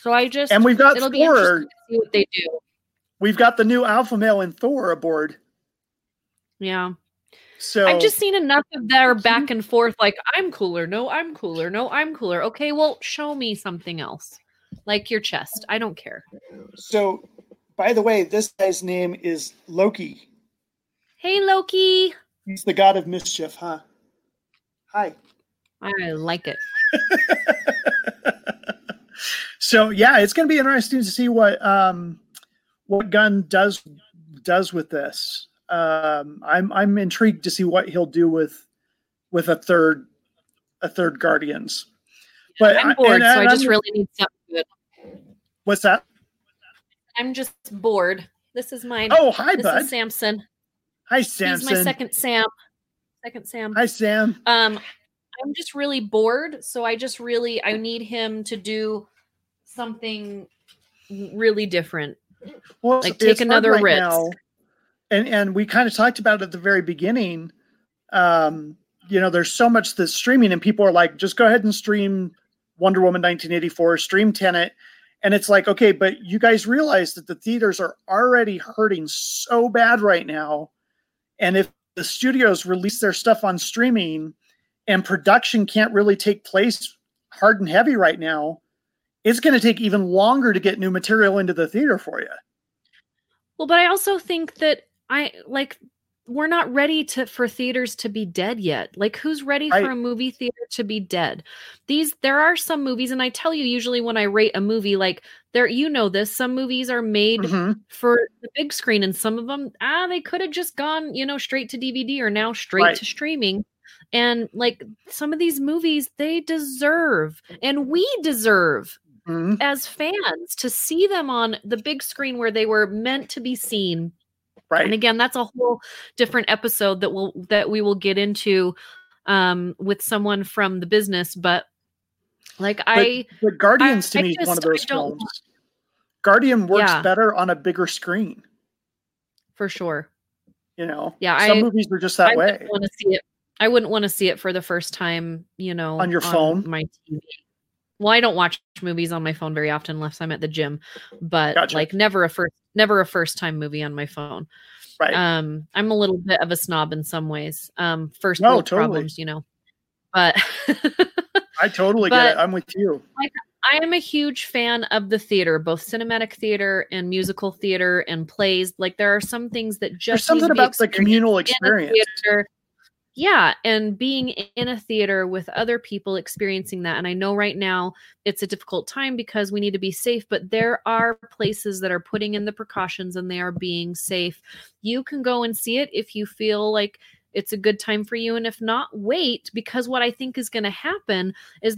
So I just... And we've got Thor. It'll be interesting to see what they do. We've got the new alpha male in Thor aboard. Yeah. So I've just seen enough of their back and forth. Like, I'm cooler. No, I'm cooler. No, I'm cooler. Okay, well, show me something else. Like your chest. I don't care. So, by the way, this guy's name is Loki. Hey, Loki. He's the god of mischief, huh? Hi. I like it. So, yeah, it's going to be interesting to see what Gunn does with this. I'm intrigued to see what he'll do with a third Guardians. But I'm bored, so I just really need something good. What's that? I'm just bored. This is mine. Oh, hi, bud. This is Samson. Hi, Samson. He's my second Sam. Hi, Sam. I'm just really bored, so I just really need him to do something really different. Well, like take another risk. Now, and we kind of talked about it at the very beginning. You know, there's so much that's streaming, and people are like, just go ahead and stream Wonder Woman 1984, stream Tenant. And it's like, okay, but you guys realize that the theaters are already hurting so bad right now. And if the studios release their stuff on streaming and production can't really take place hard and heavy right now, it's going to take even longer to get new material into the theater for you. Well, but I also think that we're not ready for theaters to be dead yet. Like, who's ready for a movie theater to be dead? There are some movies, and I tell you, usually when I rate a movie, like there, you know this, some movies are made for the big screen, and some of them, they could have just gone, straight to DVD or now straight to streaming. And like some of these movies, they deserve, and we deserve as fans to see them on the big screen where they were meant to be seen. Right. And again, that's a whole different episode that we will get into with someone from the business. But Guardians to me is one of those films. Guardian works better on a bigger screen. For sure. Some movies are just that way. I want to see it. I wouldn't want to see it for the first time, on your phone, my TV. Well, I don't watch movies on my phone very often unless I'm at the gym, but never a first time movie on my phone. Right. I'm a little bit of a snob in some ways. First world problems, but I totally get it. I'm with you. I am a huge fan of the theater, both cinematic theater and musical theater and plays. Like there are some things that just, there's something about the communal experience. Yeah, and being in a theater with other people experiencing that. And I know right now it's a difficult time because we need to be safe, but there are places that are putting in the precautions and they are being safe. You can go and see it if you feel like it's a good time for you. And if not, wait, because what I think is going to happen is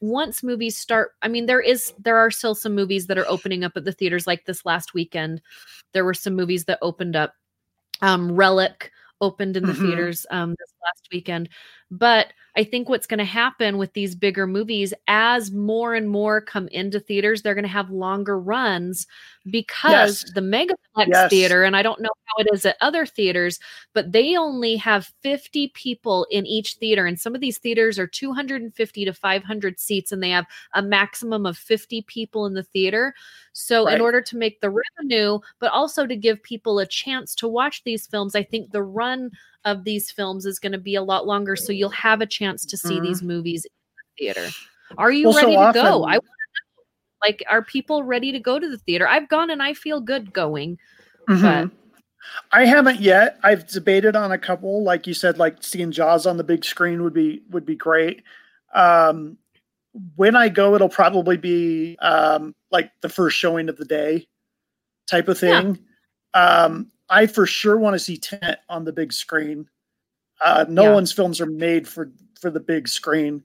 once movies start, I mean, there are still some movies that are opening up at the theaters. Like this last weekend, there were some movies that opened up. Relic opened in the theaters this last weekend. But I think what's going to happen with these bigger movies, as more and more come into theaters, they're going to have longer runs because the Megaplex Theater, and I don't know how it is at other theaters, but they only have 50 people in each theater. And some of these theaters are 250 to 500 seats, and they have a maximum of 50 people in the theater. So in order to make the revenue, but also to give people a chance to watch these films, I think the run of these films is going to be a lot longer. So you'll have a chance to see these movies in the theater. Are you ready to go? I want to know. Like, are people ready to go to the theater? I've gone and I feel good going. But I haven't yet. I've debated on a couple, like you said, like seeing Jaws on the big screen would be great. When I go, it'll probably be like the first showing of the day type of thing. I for sure want to see Tenant on the big screen. Nolan's films are made for the big screen.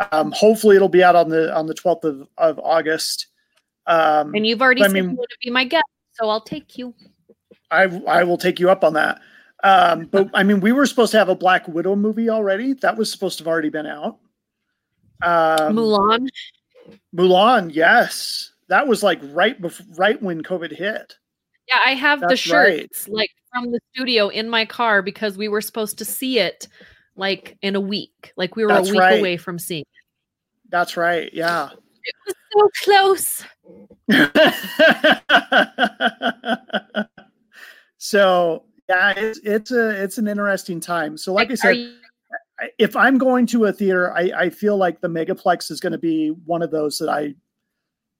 Hopefully it'll be out on the 12th of August. And you've already said you want to be my guest, so I'll take you. I will take you up on that. But I mean, we were supposed to have a Black Widow movie already. That was supposed to have already been out. Mulan. Yes. That was like right when COVID hit. Yeah, I have the shirts like from the studio in my car because we were supposed to see it like in a week. Like we were a week away from seeing it. That's right. Yeah. It was so close. So yeah, it's an interesting time. So like I said, if I'm going to a theater, I feel like the Megaplex is going to be one of those that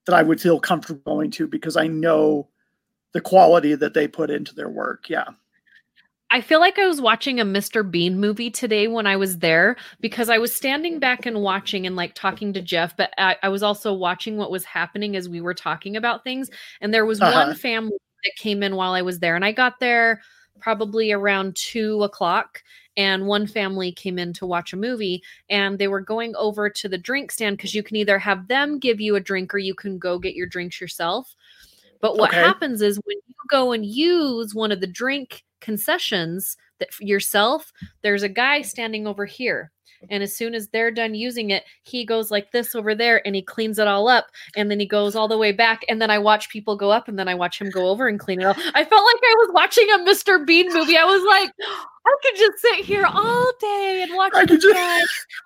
I would feel comfortable going to because I know the quality that they put into their work. Yeah. I feel like I was watching a Mr. Bean movie today when I was there because I was standing back and watching and like talking to Jeff, but I was also watching what was happening as we were talking about things. And there was one family that came in while I was there, and I got there probably around 2:00, and one family came in to watch a movie, and they were going over to the drink stand because you can either have them give you a drink or you can go get your drinks yourself. But what happens is when you go and use one of the drink concessions that for yourself, there's a guy standing over here. And as soon as they're done using it, he goes like this over there and he cleans it all up. And then he goes all the way back. And then I watch people go up and then I watch him go over and clean it up. I felt like I was watching a Mr. Bean movie. I was like, I could just sit here all day and watch it.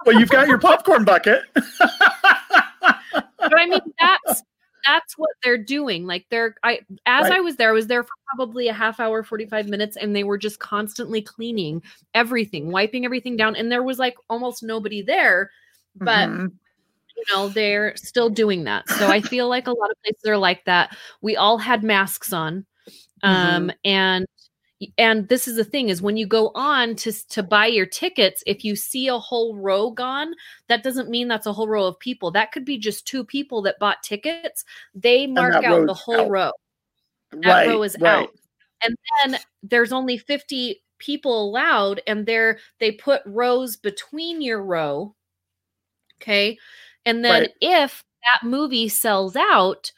Well, you've got your popcorn bucket. But I mean, that's what they're doing. Like I was there for probably a half hour, 45 minutes, and they were just constantly cleaning everything, wiping everything down. And there was like almost nobody there, but you know, they're still doing that. So I feel like a lot of places are like that. We all had masks on. And this is the thing is when you go on to buy your tickets, if you see a whole row gone, that doesn't mean that's a whole row of people. That could be just two people that bought tickets. They mark out the whole row. That row is out. And then there's only 50 people allowed, and they put rows between your row. Okay. And then if that movie sells out,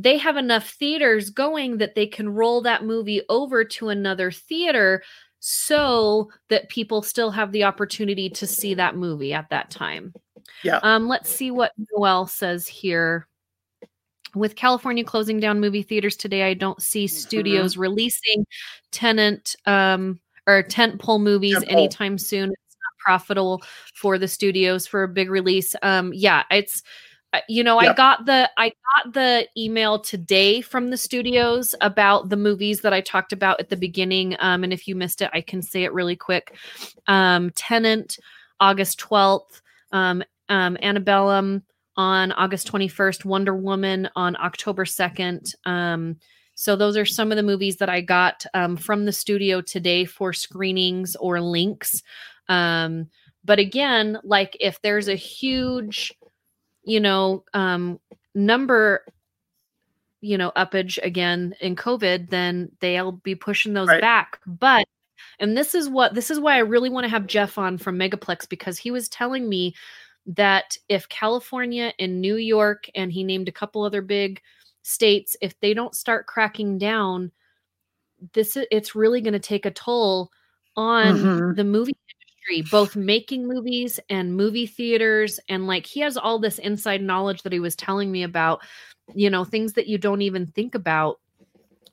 they have enough theaters going that they can roll that movie over to another theater so that people still have the opportunity to see that movie at that time. Yeah. Let's see what Noel says here. With California closing down movie theaters today, I don't see studios releasing tenant or tentpole movies anytime soon. It's not profitable for the studios for a big release. I got the email today from the studios about the movies that I talked about at the beginning. And if you missed it, I can say it really quick. Tenant, August 12th. Antebellum on August 21st. Wonder Woman on October 2nd. So those are some of the movies that I got from the studio today for screenings or links. But again, like if there's a huge uppage again in COVID, then they'll be pushing those back. But, and this is why I really want to have Jeff on from Megaplex, because he was telling me that if California and New York, and he named a couple other big states, if they don't start cracking down, it's really going to take a toll on the movie industry, both making movies and movie theaters. And like, he has all this inside knowledge that he was telling me about, you know, things that you don't even think about.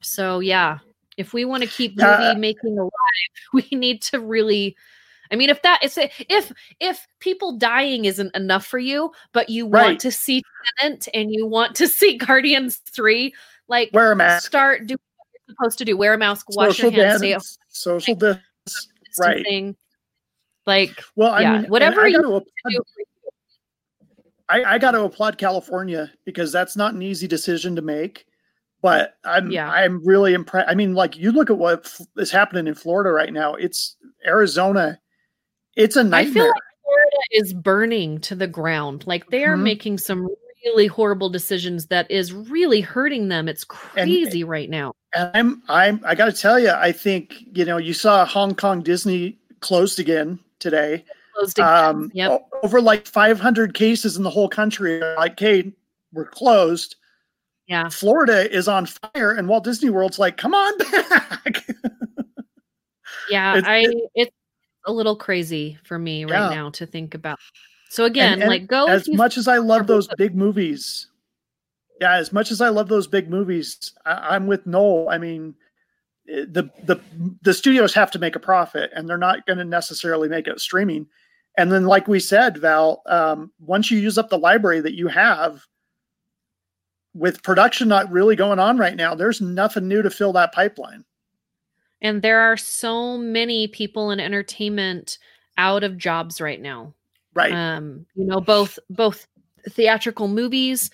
So yeah, if we want to keep movie making alive, we need to really, I mean, if people dying isn't enough for you, but you want to see Tenant and you want to see Guardians 3, like, wear a mask. Start doing what you're supposed to do. Wear a mask, wash your hands, stay at home. Social distance. Right. Like, well, I mean, whatever you do. I got to applaud California, because that's not an easy decision to make. But I'm really impressed. I mean, like, you look at what is happening in Florida right now. It's Arizona. It's a nightmare. I feel like Florida is burning to the ground. Like, they are making some really horrible decisions that is really hurting them. It's crazy right now. And I got to tell you, I think, you know, you saw Hong Kong Disney closed again today. Closed again. Over like 500 cases in the whole country. Like, hey, we're closed. Yeah, Florida is on fire, and Walt Disney World's like, come on back. Yeah, it's a little crazy for me right now to think about. So again, and like, go. As much as I love those big movies, I'm with Noel. I mean, the studios have to make a profit, and they're not going to necessarily make it streaming. And then, like we said, Val, once you use up the library that you have. With production not really going on right now, there's nothing new to fill that pipeline. And there are so many people in entertainment out of jobs right now. Right. You know, both theatrical movies,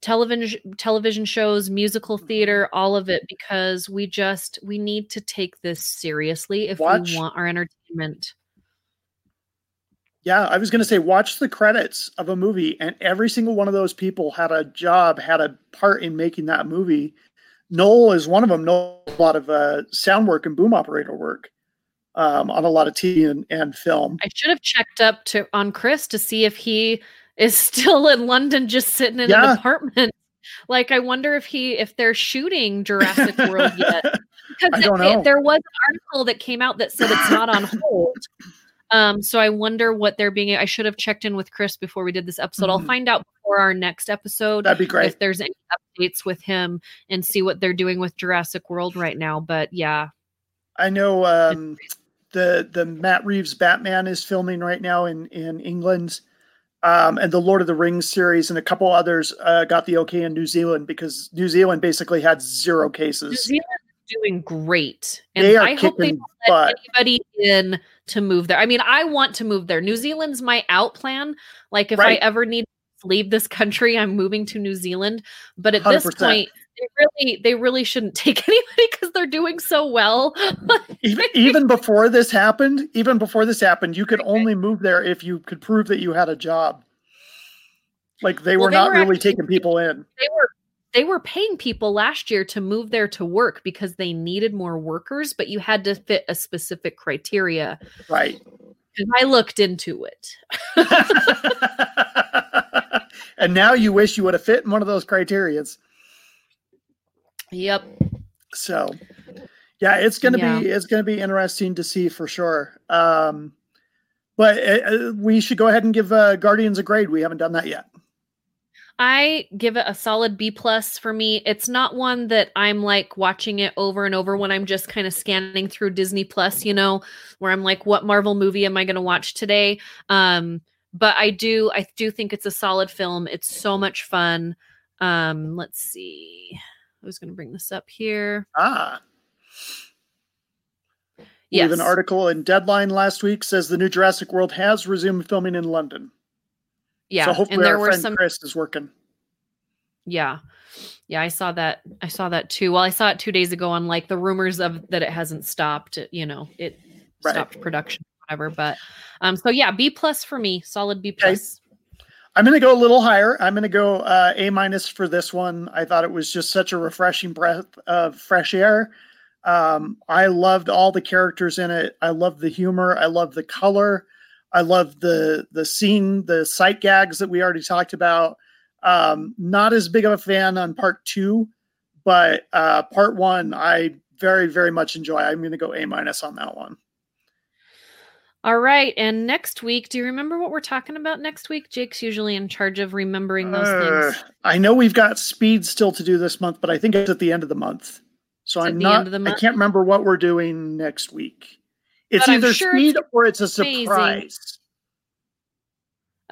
television shows, musical theater, all of it, because we need to take this seriously if we want our entertainment. Yeah, I was going to say, watch the credits of a movie, and every single one of those people had a job, had a part in making that movie. Noel is one of them. Noel did a lot of sound work and boom operator work on a lot of TV and film. I should have checked up on Chris to see if he is still in London, just sitting in an apartment. Like, I wonder if they're shooting Jurassic World yet. Because I don't know. There was an article that came out that said it's not on hold. So I wonder what they're being. I should have checked in with Chris before we did this episode. I'll find out before our next episode. That'd be great. If there's any updates with him and see what they're doing with Jurassic World right now. But yeah, I know the Matt Reeves Batman is filming right now in England, and the Lord of the Rings series and a couple others got the okay in New Zealand, because New Zealand basically had zero cases. New Zealand is doing great, and they are I hope they don't let anybody in. To move there. I mean, I want to move there. New Zealand's my out plan. Like, if I ever need to leave this country, I'm moving to New Zealand. But at 100%. This point, they really shouldn't take anybody, because they're doing so well. even before this happened, you could only move there if you could prove that you had a job. Like, they were taking people in. They were paying people last year to move there to work, because they needed more workers, but you had to fit a specific criteria. Right. And I looked into it. And now you wish you would have fit in one of those criterias. Yep. So yeah, it's going to be interesting to see for sure. But we should go ahead and give Guardians a grade. We haven't done that yet. I give it a solid B+ for me. It's not one that I'm like watching it over and over when I'm just kind of scanning through Disney+, you know, where I'm like, what Marvel movie am I going to watch today? But I do think it's a solid film. It's so much fun. Let's see. I was going to bring this up here. Yes. We have an article in Deadline last week, says the new Jurassic World has resumed filming in London. Yeah, so hopefully our friend Chris is working. Yeah, I saw that too. Well, I saw it 2 days ago on like the rumors of that it hasn't stopped. You know, it stopped production, whatever. But so yeah, B+ for me, solid B+. Okay. I'm going to go a little higher. I'm going to go A- for this one. I thought it was just such a refreshing breath of fresh air. I loved all the characters in it. I loved the humor. I loved the color. I love the scene, the sight gags that we already talked about. Not as big of a fan on part 2, but part 1, I very, very much enjoy. I'm going to go A- on that one. All right. And next week, do you remember what we're talking about next week? Jake's usually in charge of remembering those things. I know we've got Speed still to do this month, but I think it's at the end of the month. So I'm not, I can't remember what we're doing next week. It's either Speed or it's a surprise.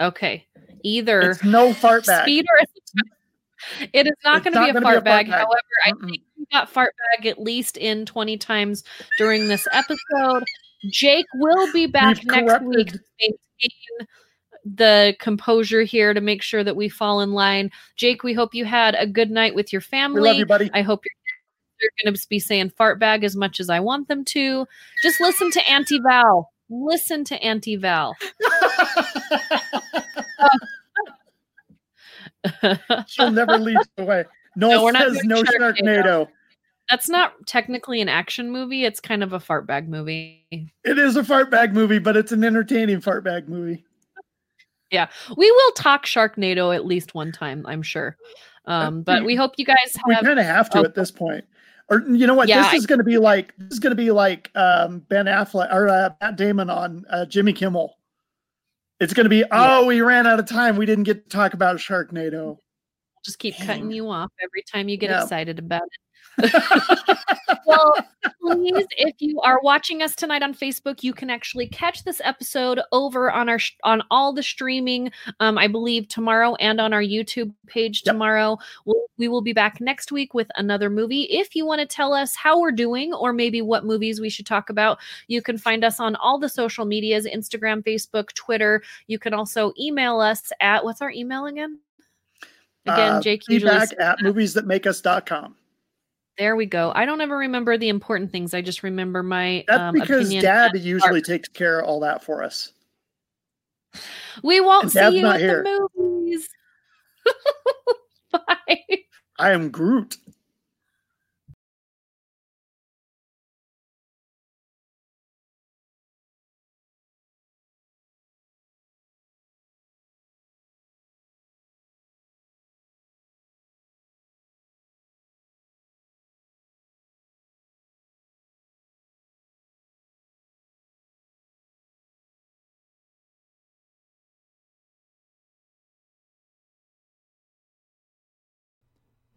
Okay. Either it's no fart bag. Speed or it is not going to be a fart bag. However, I think we got fart bag at least in 20 times during this episode. Jake will be back next week to maintain the composure here to make sure that we fall in line. Jake, we hope you had a good night with your family. We love you, buddy. I hope you're going to be saying fart bag as much as I want them to. Just listen to Auntie Val. Listen to Auntie Val. She'll never lead the way. Noel says no Sharknado. That's not technically an action movie. It's kind of a fart bag movie. It is a fart bag movie, but it's an entertaining fart bag movie. Yeah. We will talk Sharknado at least one time, I'm sure. But we hope you guys have... We kind of have to at this point. Or you know what? Yeah, this is going to be like Ben Affleck or Matt Damon on Jimmy Kimmel. It's going to be, we ran out of time. We didn't get to talk about Sharknado. Just keep cutting you off every time you get excited about it. Well, please, if you are watching us tonight on Facebook, you can actually catch this episode over on our on all the streaming, I believe tomorrow, and on our YouTube page tomorrow. We will be back next week with another movie. If you want to tell us how we're doing or maybe what movies we should talk about, you can find us on all the social medias, Instagram, Facebook, Twitter. You can also email us at, what's our email again? Jake, feedback at moviesthatmakeus.com. There we go. I don't ever remember the important things. I just remember my That's because Dad usually takes care of all that for us. We won't see you at the movies. Bye. I am Groot.